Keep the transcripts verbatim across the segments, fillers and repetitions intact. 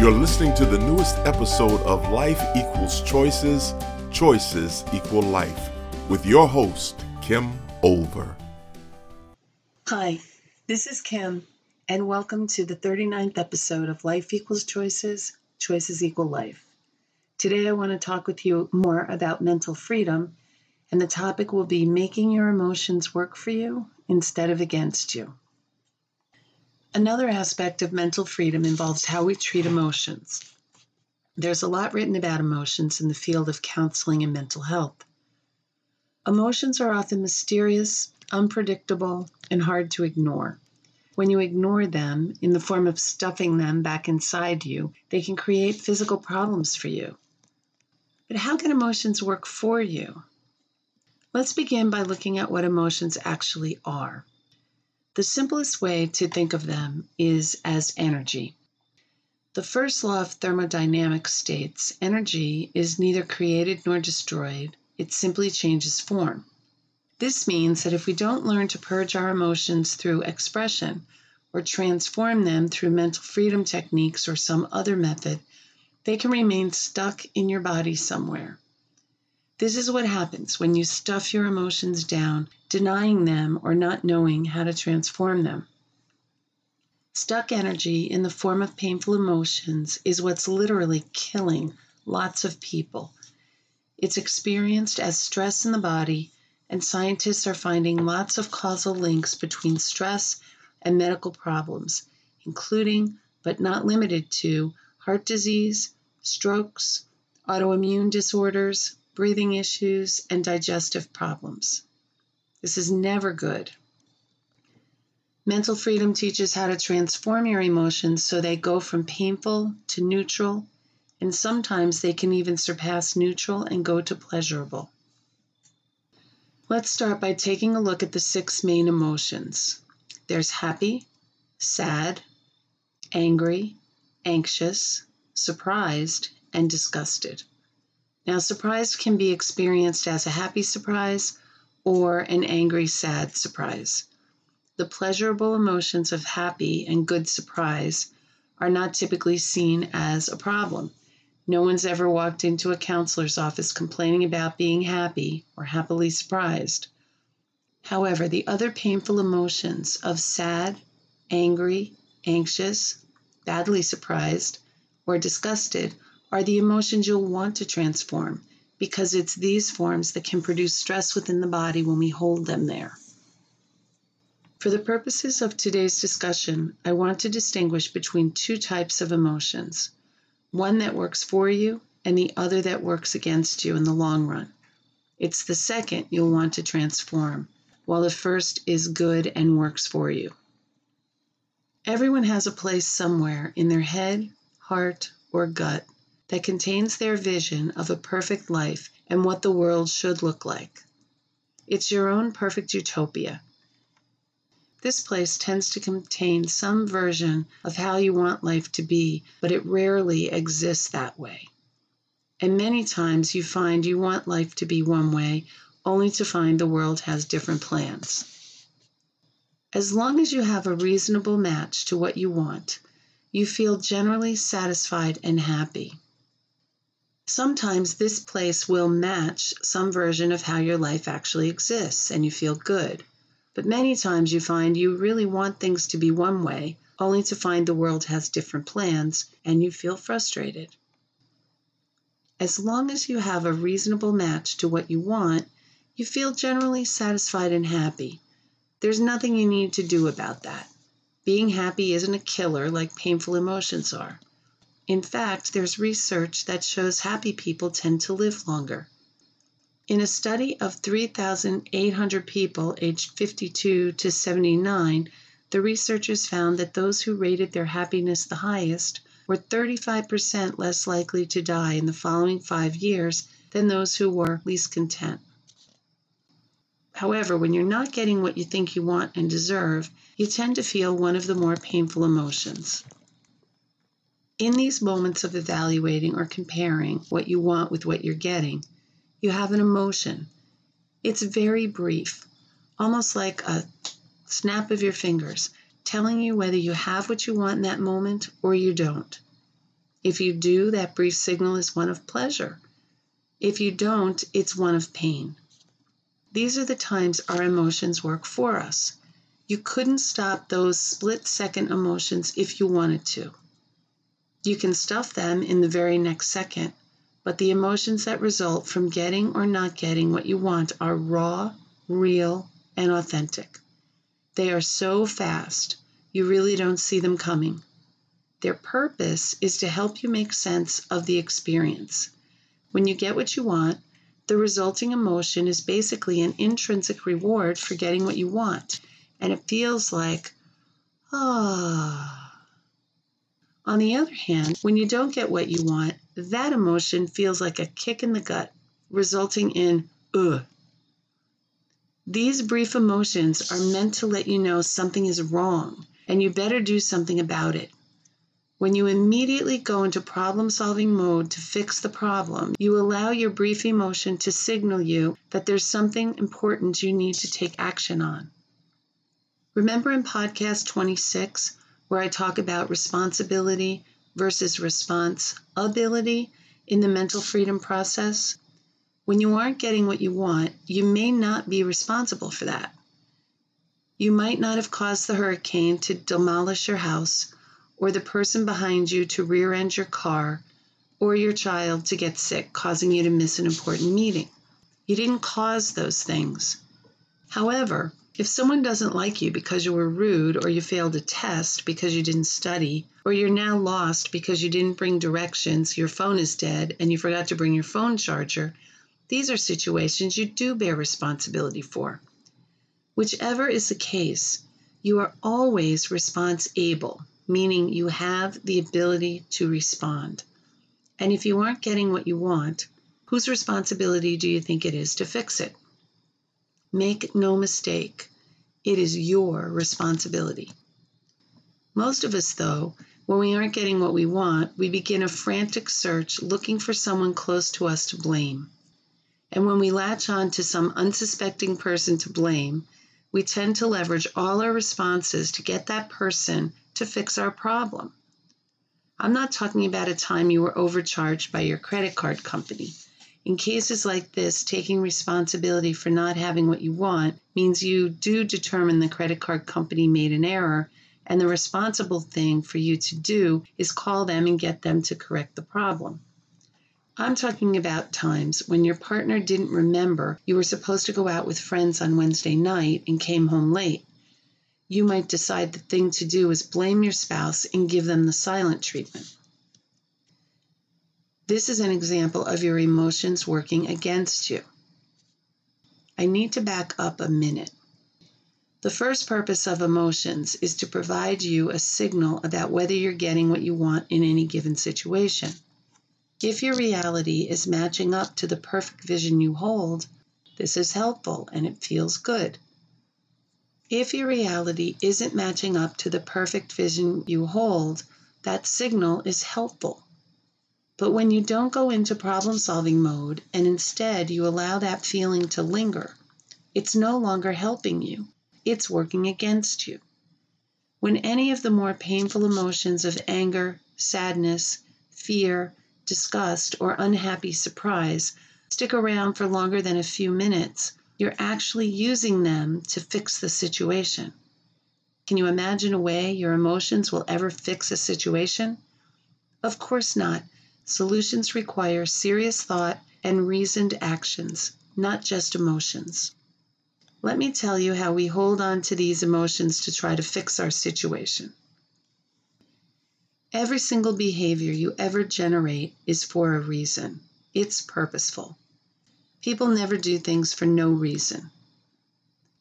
You're listening to the newest episode of Life Equals Choices, Choices Equal Life, with your host, Kim Olver. Hi, this is Kim, and welcome to the thirty-ninth episode of Life Equals Choices, Choices Equal Life. Today I want to talk with you more about mental freedom, and the topic will be making your emotions work for you instead of against you. Another aspect of mental freedom involves how we treat emotions. There's a lot written about emotions in the field of counseling and mental health. Emotions are often mysterious, unpredictable, and hard to ignore. When you ignore them in the form of stuffing them back inside you, they can create physical problems for you. But how can emotions work for you? Let's begin by looking at what emotions actually are. The simplest way to think of them is as energy. The first law of thermodynamics states energy is neither created nor destroyed, it simply changes form. This means that if we don't learn to purge our emotions through expression or transform them through mental freedom techniques or some other method, they can remain stuck in your body somewhere. This is what happens when you stuff your emotions down, denying them or not knowing how to transform them. Stuck energy in the form of painful emotions is what's literally killing lots of people. It's experienced as stress in the body, and scientists are finding lots of causal links between stress and medical problems, including, but not limited to, heart disease, strokes, autoimmune disorders, breathing issues, and digestive problems. This is never good. Mental freedom teaches how to transform your emotions so they go from painful to neutral, and sometimes they can even surpass neutral and go to pleasurable. Let's start by taking a look at the six main emotions. There's happy, sad, angry, anxious, surprised, and disgusted. Now, surprise can be experienced as a happy surprise or an angry, sad surprise. The pleasurable emotions of happy and good surprise are not typically seen as a problem. No one's ever walked into a counselor's office complaining about being happy or happily surprised. However, the other painful emotions of sad, angry, anxious, badly surprised, or disgusted are the emotions you'll want to transform, because it's these forms that can produce stress within the body when we hold them there. For the purposes of today's discussion, I want to distinguish between two types of emotions, one that works for you and the other that works against you in the long run. It's the second you'll want to transform, while the first is good and works for you. Everyone has a place somewhere in their head, heart, or gut that contains their vision of a perfect life and what the world should look like. It's your own perfect utopia. This place tends to contain some version of how you want life to be, but it rarely exists that way. And many times you find you want life to be one way, only to find the world has different plans. As long as you have a reasonable match to what you want, you feel generally satisfied and happy. Sometimes this place will match some version of how your life actually exists and you feel good. But many times you find you really want things to be one way, only to find the world has different plans and you feel frustrated. As long as you have a reasonable match to what you want, you feel generally satisfied and happy. There's nothing you need to do about that. Being happy isn't a killer like painful emotions are. In fact, there's research that shows happy people tend to live longer. In a study of three thousand eight hundred people aged fifty-two to seventy-nine, the researchers found that those who rated their happiness the highest were thirty-five percent less likely to die in the following five years than those who were least content. However, when you're not getting what you think you want and deserve, you tend to feel one of the more painful emotions. In these moments of evaluating or comparing what you want with what you're getting, you have an emotion. It's very brief, almost like a snap of your fingers, telling you whether you have what you want in that moment or you don't. If you do, that brief signal is one of pleasure. If you don't, it's one of pain. These are the times our emotions work for us. You couldn't stop those split-second emotions if you wanted to. You can stuff them in the very next second, but the emotions that result from getting or not getting what you want are raw, real, and authentic. They are so fast, you really don't see them coming. Their purpose is to help you make sense of the experience. When you get what you want, the resulting emotion is basically an intrinsic reward for getting what you want, and it feels like, ah. On the other hand, when you don't get what you want, that emotion feels like a kick in the gut, resulting in, ugh. These brief emotions are meant to let you know something is wrong, and you better do something about it. When you immediately go into problem-solving mode to fix the problem, you allow your brief emotion to signal you that there's something important you need to take action on. Remember in podcast twenty-six, where I talk about responsibility versus response-ability in the mental freedom process? When you aren't getting what you want, you may not be responsible for that. You might not have caused the hurricane to demolish your house, or the person behind you to rear-end your car, or your child to get sick, causing you to miss an important meeting. You didn't cause those things. However, if someone doesn't like you because you were rude, or you failed a test because you didn't study, or you're now lost because you didn't bring directions, your phone is dead, and you forgot to bring your phone charger, these are situations you do bear responsibility for. Whichever is the case, you are always response-able, meaning you have the ability to respond. And if you aren't getting what you want, whose responsibility do you think it is to fix it? Make no mistake, it is your responsibility. Most of us, though, when we aren't getting what we want, we begin a frantic search looking for someone close to us to blame. And when we latch on to some unsuspecting person to blame, we tend to leverage all our responses to get that person to fix our problem. I'm not talking about a time you were overcharged by your credit card company. In cases like this, taking responsibility for not having what you want means you do determine the credit card company made an error, and the responsible thing for you to do is call them and get them to correct the problem. I'm talking about times when your partner didn't remember you were supposed to go out with friends on Wednesday night and came home late. You might decide the thing to do is blame your spouse and give them the silent treatment. This is an example of your emotions working against you. I need to back up a minute. The first purpose of emotions is to provide you a signal about whether you're getting what you want in any given situation. If your reality is matching up to the perfect vision you hold, this is helpful and it feels good. If your reality isn't matching up to the perfect vision you hold, that signal is helpful. But when you don't go into problem-solving mode and instead you allow that feeling to linger, it's no longer helping you. It's working against you. When any of the more painful emotions of anger, sadness, fear, disgust, or unhappy surprise stick around for longer than a few minutes, you're actually using them to fix the situation. Can you imagine a way your emotions will ever fix a situation? Of course not. Solutions require serious thought and reasoned actions, not just emotions. Let me tell you how we hold on to these emotions to try to fix our situation. Every single behavior you ever generate is for a reason. It's purposeful. People never do things for no reason.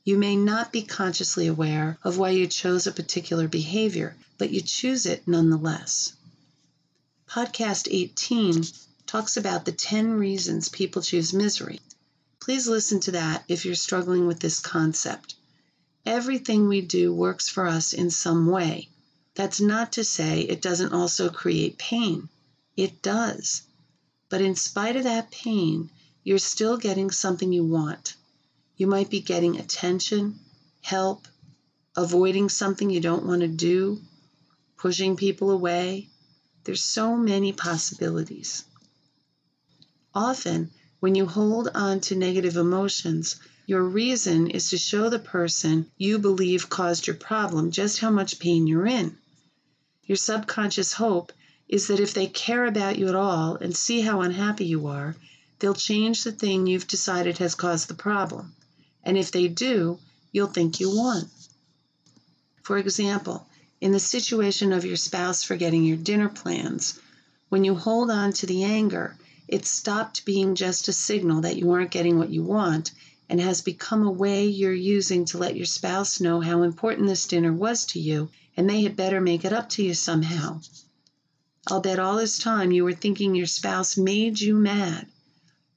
You may not be consciously aware of why you chose a particular behavior, but you choose it nonetheless. Podcast eighteen talks about the ten reasons people choose misery. Please listen to that if you're struggling with this concept. Everything we do works for us in some way. That's not to say it doesn't also create pain. It does. But in spite of that pain, you're still getting something you want. You might be getting attention, help, avoiding something you don't want to do, pushing people away, There's so many possibilities. Often, when you hold on to negative emotions, your reason is to show the person you believe caused your problem just how much pain you're in. Your subconscious hope is that if they care about you at all and see how unhappy you are, they'll change the thing you've decided has caused the problem. And if they do, you'll think you won. For example, in the situation of your spouse forgetting your dinner plans, when you hold on to the anger, it stopped being just a signal that you aren't getting what you want and has become a way you're using to let your spouse know how important this dinner was to you and they had better make it up to you somehow. I'll bet all this time you were thinking your spouse made you mad.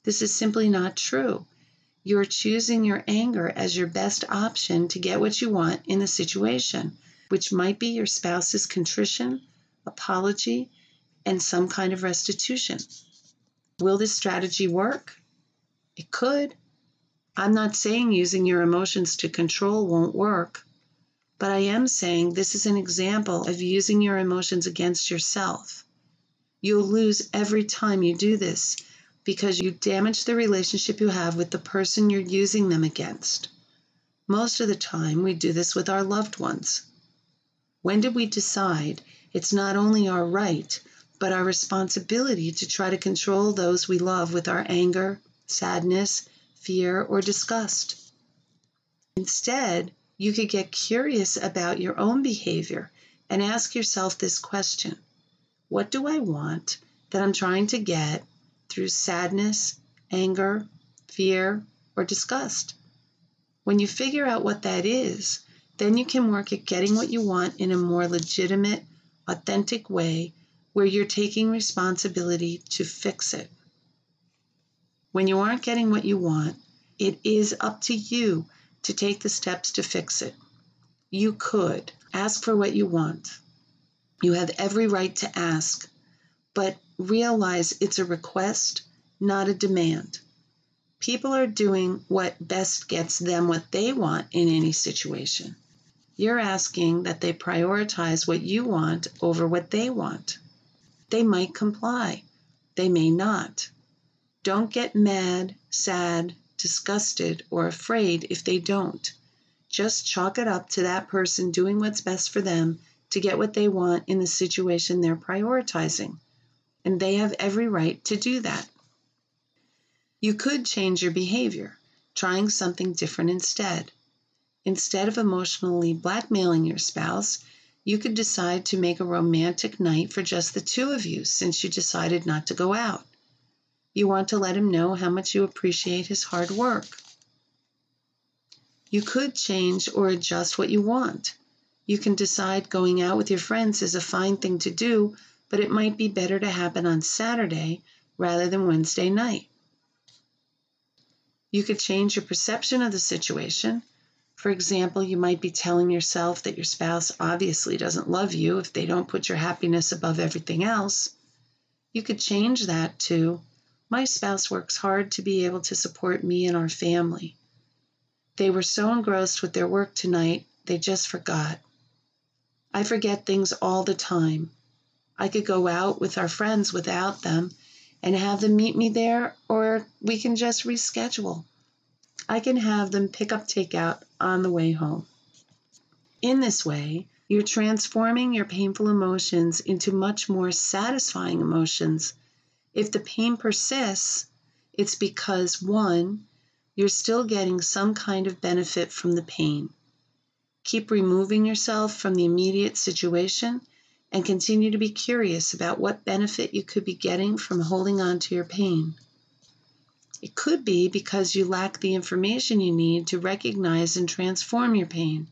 This is simply not true. You're choosing your anger as your best option to get what you want in the situation, which might be your spouse's contrition, apology, and some kind of restitution. Will this strategy work? It could. I'm not saying using your emotions to control won't work, but I am saying this is an example of using your emotions against yourself. You'll lose every time you do this, because you damage the relationship you have with the person you're using them against. Most of the time, we do this with our loved ones. When did we decide it's not only our right, but our responsibility to try to control those we love with our anger, sadness, fear, or disgust? Instead, you could get curious about your own behavior and ask yourself this question: what do I want that I'm trying to get through sadness, anger, fear, or disgust? When you figure out what that is, then you can work at getting what you want in a more legitimate, authentic way where you're taking responsibility to fix it. When you aren't getting what you want, it is up to you to take the steps to fix it. You could ask for what you want. You have every right to ask, but realize it's a request, not a demand. People are doing what best gets them what they want in any situation. You're asking that they prioritize what you want over what they want. They might comply. They may not. Don't get mad, sad, disgusted, or afraid if they don't. Just chalk it up to that person doing what's best for them to get what they want in the situation they're prioritizing. And they have every right to do that. You could change your behavior, trying something different instead. Instead of emotionally blackmailing your spouse, you could decide to make a romantic night for just the two of you since you decided not to go out. You want to let him know how much you appreciate his hard work. You could change or adjust what you want. You can decide going out with your friends is a fine thing to do, but it might be better to happen on Saturday rather than Wednesday night. You could change your perception of the situation. For example, you might be telling yourself that your spouse obviously doesn't love you if they don't put your happiness above everything else. You could change that to, my spouse works hard to be able to support me and our family. They were so engrossed with their work tonight, they just forgot. I forget things all the time. I could go out with our friends without them and have them meet me there, or we can just reschedule. I can have them pick up takeout on the way home. In this way, you're transforming your painful emotions into much more satisfying emotions. If the pain persists, it's because, one, you're still getting some kind of benefit from the pain. Keep removing yourself from the immediate situation and continue to be curious about what benefit you could be getting from holding on to your pain. It could be because you lack the information you need to recognize and transform your pain.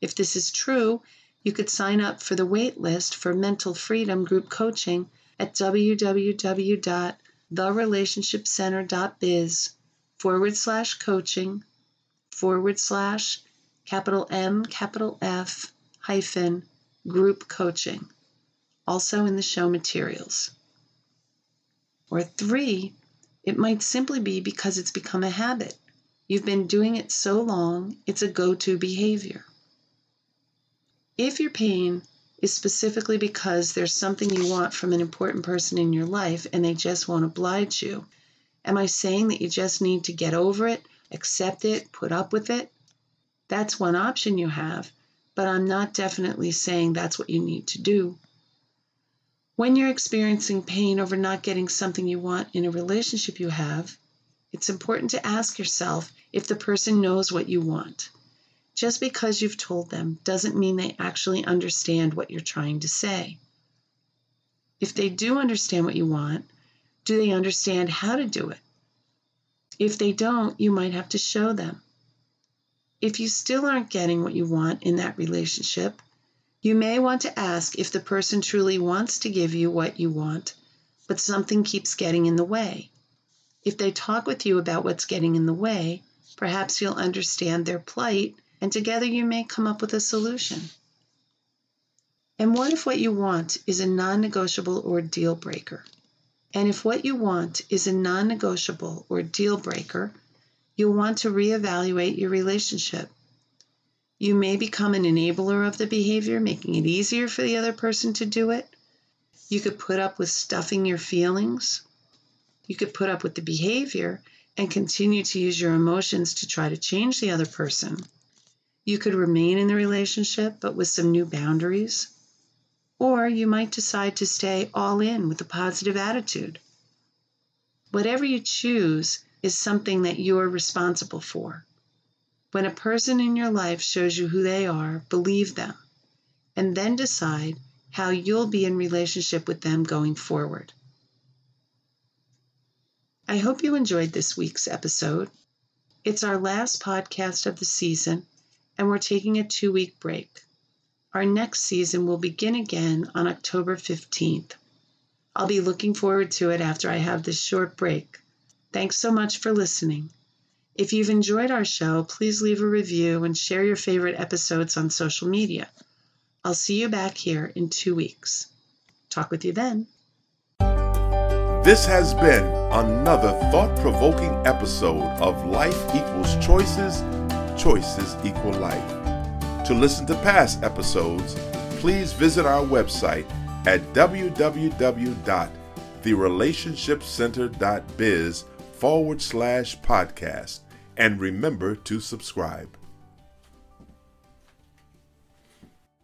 If this is true, you could sign up for the wait list for Mental Freedom Group Coaching at www.therelationshipcenter.biz forward slash coaching forward slash capital M capital F hyphen group coaching, also in the show materials. Or three, it might simply be because it's become a habit. You've been doing it so long, it's a go-to behavior. If your pain is specifically because there's something you want from an important person in your life and they just won't oblige you. Am I saying that you just need to get over it, accept it, put up with it? That's one option you have, but I'm not definitely saying that's what you need to do. When you're experiencing pain over not getting something you want in a relationship you have, it's important to ask yourself if the person knows what you want. Just because you've told them doesn't mean they actually understand what you're trying to say. If they do understand what you want, do they understand how to do it? If they don't, you might have to show them. If you still aren't getting what you want in that relationship, you may want to ask if the person truly wants to give you what you want, but something keeps getting in the way. If they talk with you about what's getting in the way, perhaps you'll understand their plight, and together you may come up with a solution. And what if what you want is a non-negotiable or deal breaker? And if what you want is a non-negotiable or deal breaker, you'll want to reevaluate your relationship. You may become an enabler of the behavior, making it easier for the other person to do it. You could put up with stuffing your feelings. You could put up with the behavior and continue to use your emotions to try to change the other person. You could remain in the relationship, but with some new boundaries. Or you might decide to stay all in with a positive attitude. Whatever you choose is something that you're responsible for. When a person in your life shows you who they are, believe them, and then decide how you'll be in relationship with them going forward. I hope you enjoyed this week's episode. It's our last podcast of the season, and we're taking a two-week break. Our next season will begin again on October fifteenth. I'll be looking forward to it after I have this short break. Thanks so much for listening. If you've enjoyed our show, please leave a review and share your favorite episodes on social media. I'll see you back here in two weeks. Talk with you then. This has been another thought-provoking episode of Life Equals Choices, Choices Equal Life. To listen to past episodes, please visit our website at www dot the relationship center dot biz forward slash podcast, and remember to subscribe.